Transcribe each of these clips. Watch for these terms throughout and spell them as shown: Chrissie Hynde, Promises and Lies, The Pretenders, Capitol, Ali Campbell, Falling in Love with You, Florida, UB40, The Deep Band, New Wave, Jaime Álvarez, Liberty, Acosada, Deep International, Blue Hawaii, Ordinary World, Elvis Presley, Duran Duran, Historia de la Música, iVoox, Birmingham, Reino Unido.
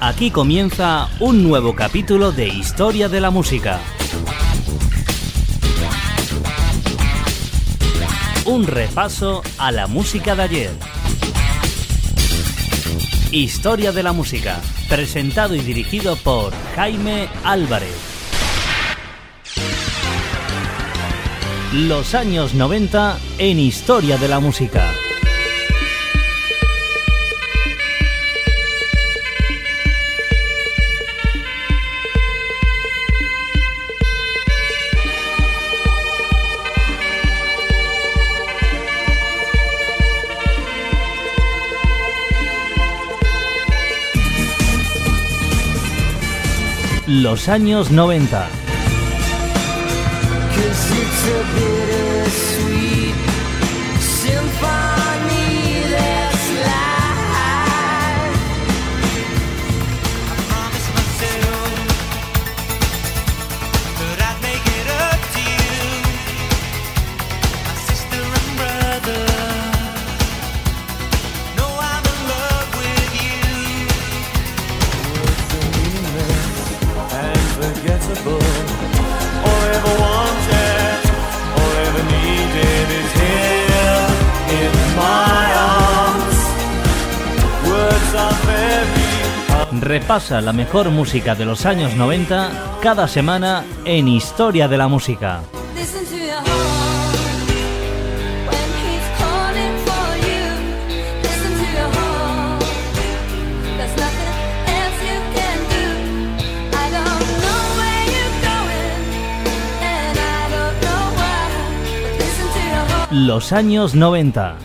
Aquí comienza un nuevo capítulo de Historia de la Música. Un repaso a la música de ayer. Historia de la Música, presentado y dirigido por Jaime Álvarez. Los años 90 en Historia de la Música. Los años 90. Repasa la mejor música de los años 90 cada semana en Historia de la Música. Los años 90.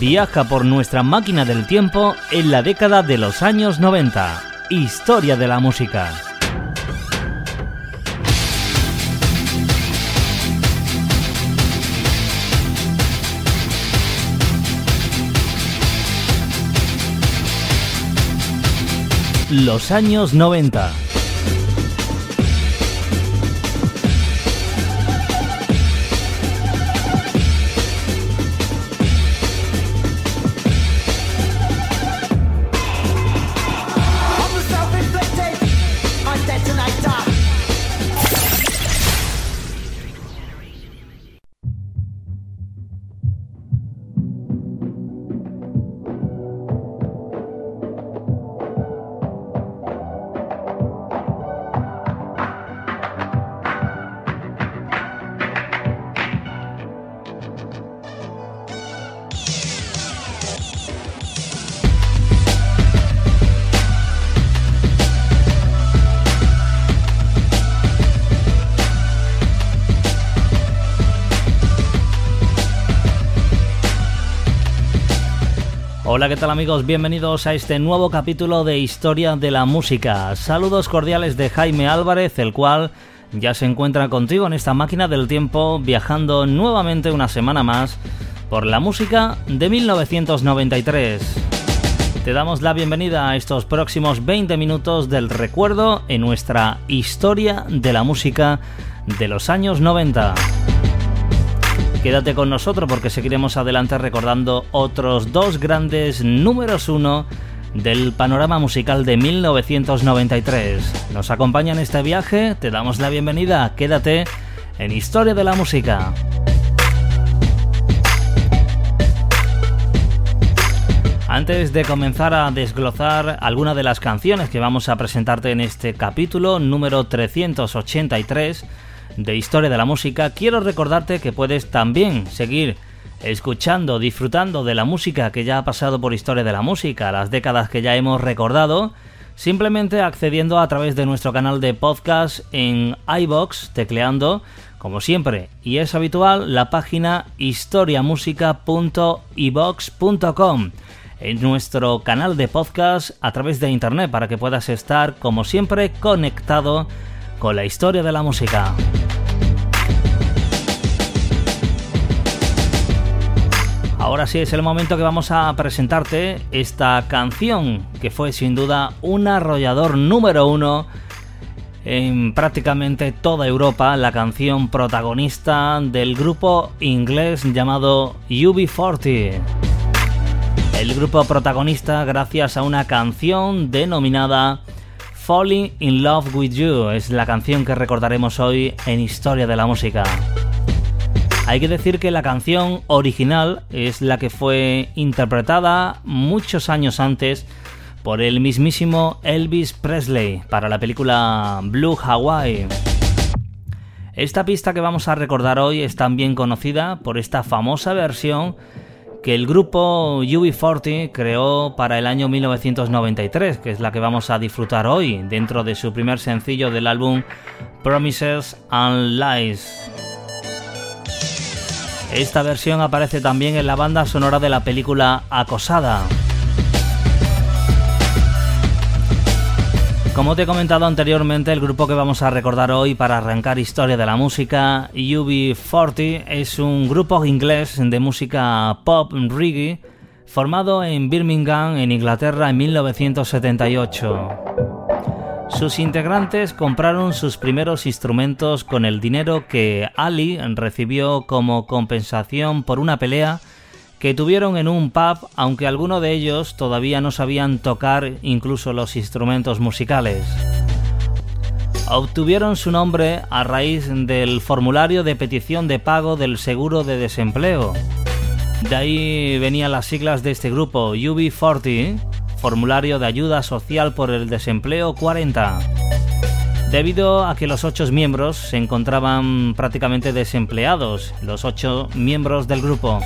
Viaja por nuestra máquina del tiempo en la década de los años 90. Historia de la Música. Los años 90. Hola, ¿qué tal amigos? Bienvenidos a este nuevo capítulo de Historia de la Música. Saludos cordiales de Jaime Álvarez, el cual ya se encuentra contigo en esta máquina del tiempo, viajando nuevamente una semana más por la música de 1993. Te damos la bienvenida a estos próximos 20 minutos del recuerdo en nuestra Historia de la Música de los años 90. Quédate con nosotros porque seguiremos adelante recordando otros dos grandes números uno del panorama musical de 1993. Nos acompaña en este viaje, te damos la bienvenida, quédate en Historia de la Música. Antes de comenzar a desglosar alguna de las canciones que vamos a presentarte en este capítulo número 383 de Historia de la Música, quiero recordarte que puedes también seguir escuchando, disfrutando de la música que ya ha pasado por Historia de la Música, las décadas que ya hemos recordado, simplemente accediendo a través de nuestro canal de podcast en iVoox, tecleando, como siempre y es habitual, la página historiamusica.ivox.com, en nuestro canal de podcast a través de internet, para que puedas estar, como siempre, conectado con la historia de la música. Ahora sí es el momento que vamos a presentarte esta canción que fue sin duda un arrollador número uno en prácticamente toda Europa, la canción protagonista del grupo inglés llamado UB40. El grupo protagonista gracias a una canción denominada Falling in Love with You, es la canción que recordaremos hoy en Historia de la Música. Hay que decir que la canción original es la que fue interpretada muchos años antes por el mismísimo Elvis Presley para la película Blue Hawaii. Esta pista que vamos a recordar hoy es también conocida por esta famosa versión que el grupo UB40 creó para el año 1993, que es la que vamos a disfrutar hoy dentro de su primer sencillo del álbum Promises and Lies. Esta versión aparece también en la banda sonora de la película Acosada. Como te he comentado anteriormente, el grupo que vamos a recordar hoy para arrancar Historia de la Música, UB40, es un grupo inglés de música pop reggae formado en Birmingham, en Inglaterra, en 1978. Sus integrantes compraron sus primeros instrumentos con el dinero que Ali recibió como compensación por una pelea que tuvieron en un pub, aunque algunos de ellos todavía no sabían tocar incluso los instrumentos musicales. Obtuvieron su nombre a raíz del formulario de petición de pago del seguro de desempleo. De ahí venían las siglas de este grupo, UB40, formulario de ayuda social por el desempleo 40. Debido a que los 8 miembros se encontraban prácticamente desempleados, los 8 miembros del grupo.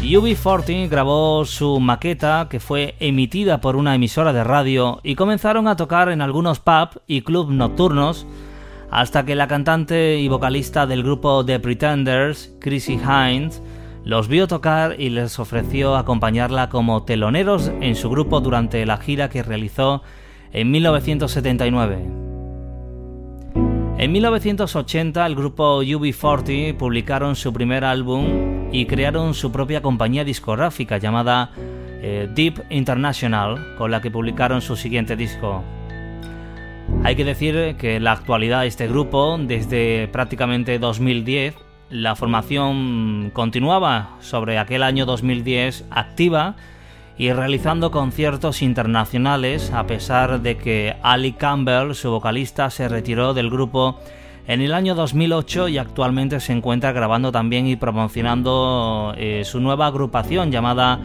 UB40 grabó su maqueta, que fue emitida por una emisora de radio, y comenzaron a tocar en algunos pubs y clubs nocturnos hasta que la cantante y vocalista del grupo The Pretenders, Chrissie Hynde, los vio tocar y les ofreció acompañarla como teloneros en su grupo durante la gira que realizó en 1979. En 1980 el grupo UB40 publicaron su primer álbum y crearon su propia compañía discográfica llamada Deep International, con la que publicaron su siguiente disco. Hay que decir que en la actualidad este grupo, desde prácticamente 2010, la formación continuaba sobre aquel año 2010 activa y realizando conciertos internacionales, a pesar de que Ali Campbell, su vocalista, se retiró del grupo en el año 2008 y actualmente se encuentra grabando también y promocionando su nueva agrupación llamada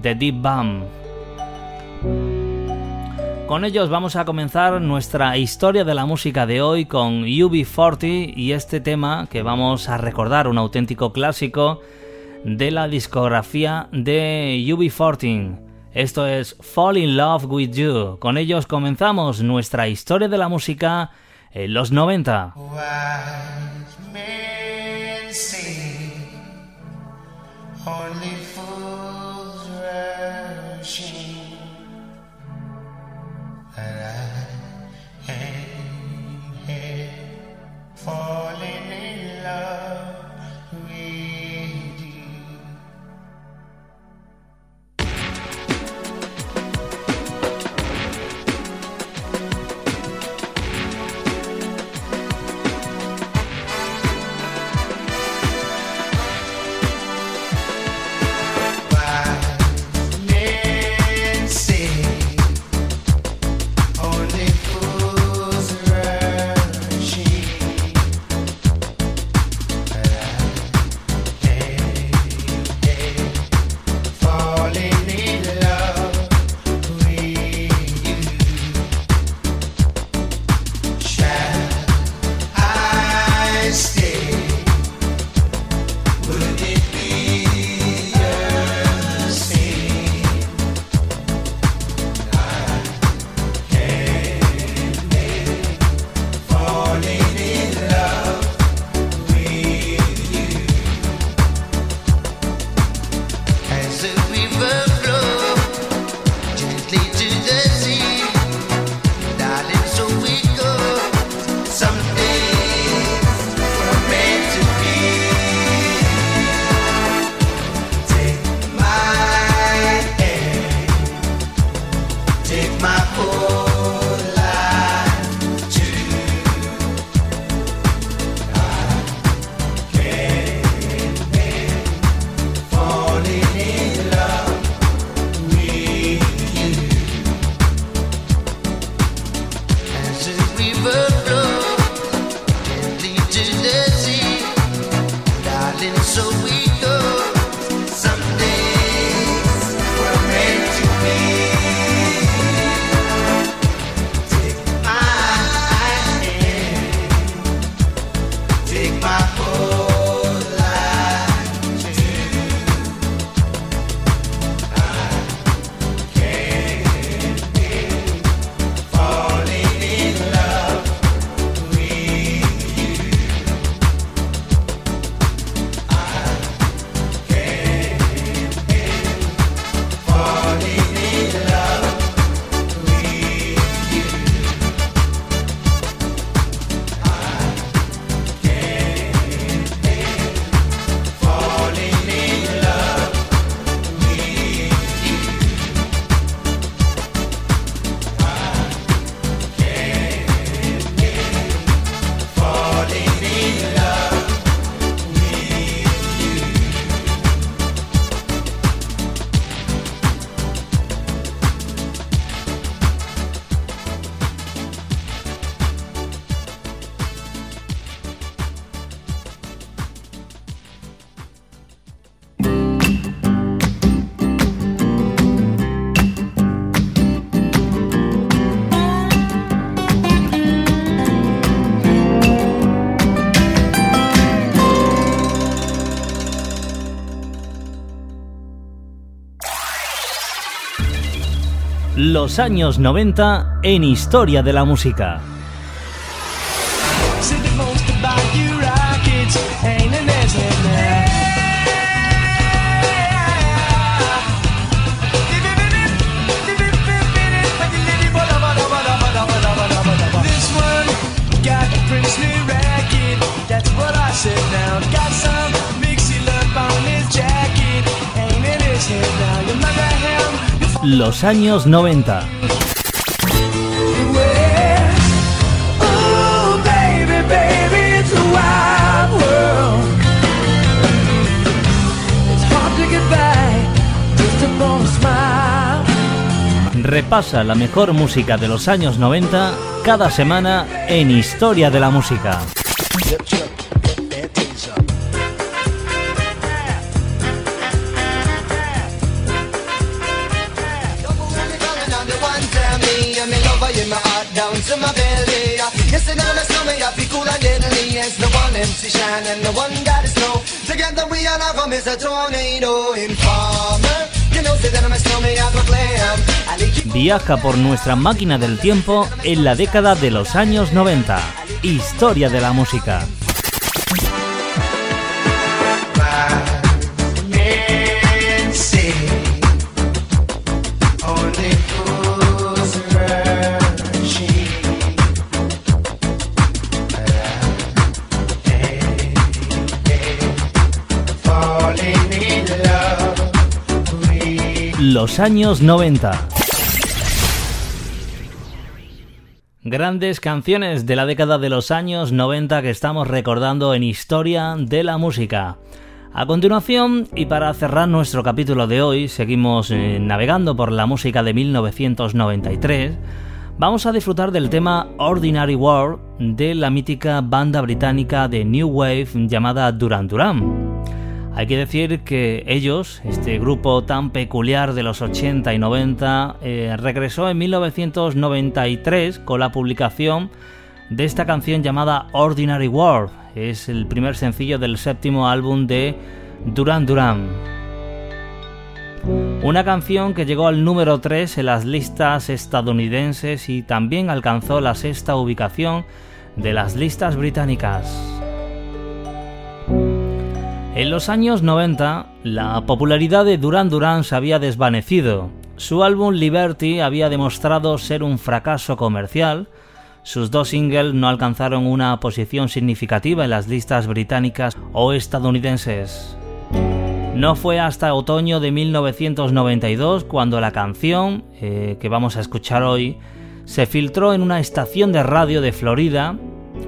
The Deep Band. Con ellos vamos a comenzar nuestra Historia de la Música de hoy con UB40 y este tema que vamos a recordar, un auténtico clásico de la discografía de UB40. Esto es Fall in Love with You. Con ellos comenzamos nuestra Historia de la Música en los 90. Los años 90 en Historia de la Música. Los años 90. Repasa la mejor música de los años 90 cada semana en Historia de la Música. Viaja por nuestra máquina del tiempo en la década de los años 90. Historia de la música. Los años 90. Grandes canciones de la década de los años 90 que estamos recordando en Historia de la Música. A continuación, y para cerrar nuestro capítulo de hoy, seguimos navegando por la música de 1993, vamos a disfrutar del tema Ordinary World de la mítica banda británica de New Wave llamada Duran Duran. Hay que decir que ellos, este grupo tan peculiar de los 80 y 90, regresó en 1993 con la publicación de esta canción llamada Ordinary World. Es el primer sencillo del séptimo álbum de Duran Duran. Una canción que llegó al número 3 en las listas estadounidenses y también alcanzó la sexta ubicación de las listas británicas. En los años 90, la popularidad de Duran Duran se había desvanecido. Su álbum Liberty había demostrado ser un fracaso comercial. Sus dos singles no alcanzaron una posición significativa en las listas británicas o estadounidenses. No fue hasta otoño de 1992 cuando la canción, que vamos a escuchar hoy, se filtró en una estación de radio de Florida.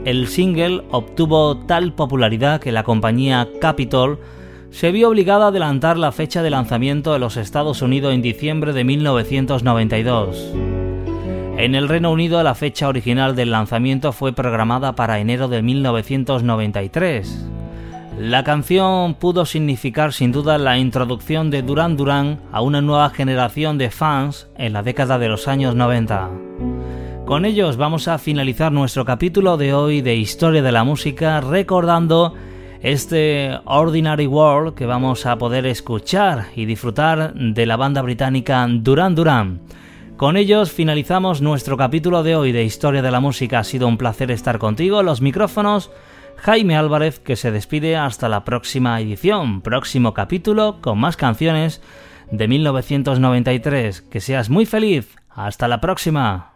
El single obtuvo tal popularidad que la compañía Capitol se vio obligada a adelantar la fecha de lanzamiento en los Estados Unidos en diciembre de 1992. En el Reino Unido, la fecha original del lanzamiento fue programada para enero de 1993. La canción pudo significar sin duda la introducción de Duran Duran a una nueva generación de fans en la década de los años 90. Con ellos vamos a finalizar nuestro capítulo de hoy de Historia de la Música, recordando este Ordinary World que vamos a poder escuchar y disfrutar de la banda británica Duran Duran. Con ellos finalizamos nuestro capítulo de hoy de Historia de la Música. Ha sido un placer estar contigo. Los micrófonos, Jaime Álvarez, que se despide hasta la próxima edición, próximo capítulo con más canciones de 1993. Que seas muy feliz. Hasta la próxima.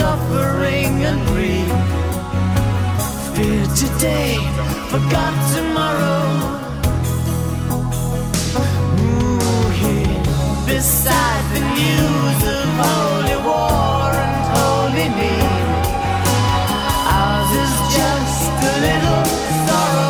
suffering and grief. Fear today, forgot tomorrow. Ooh, here, beside the news of holy war and holy need, ours is just a little sorrow.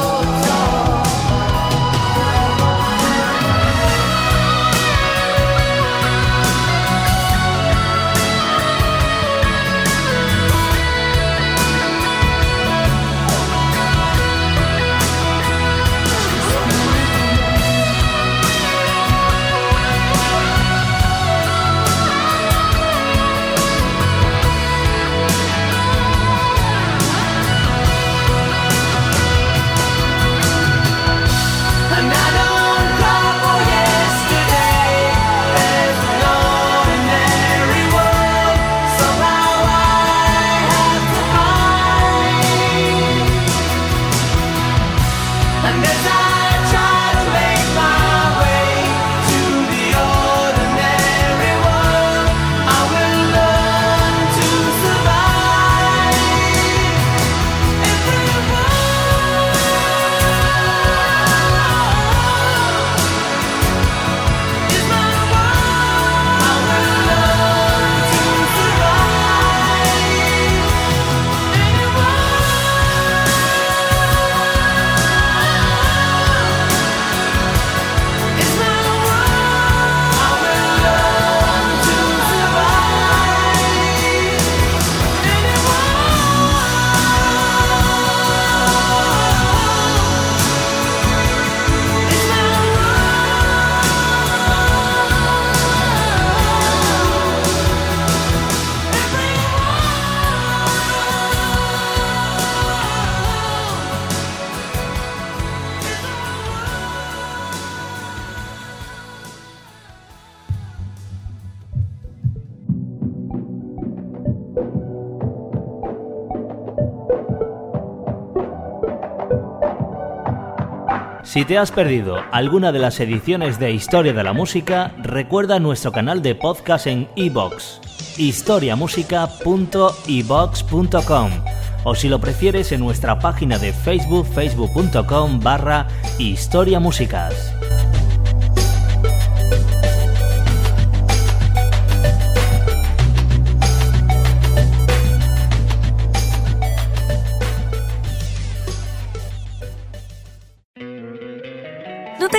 Si te has perdido alguna de las ediciones de Historia de la Música, recuerda nuestro canal de podcast en iVoox, historiamusica.ivox.com, o si lo prefieres en nuestra página de Facebook, facebook.com/historiamusicas. ¿Te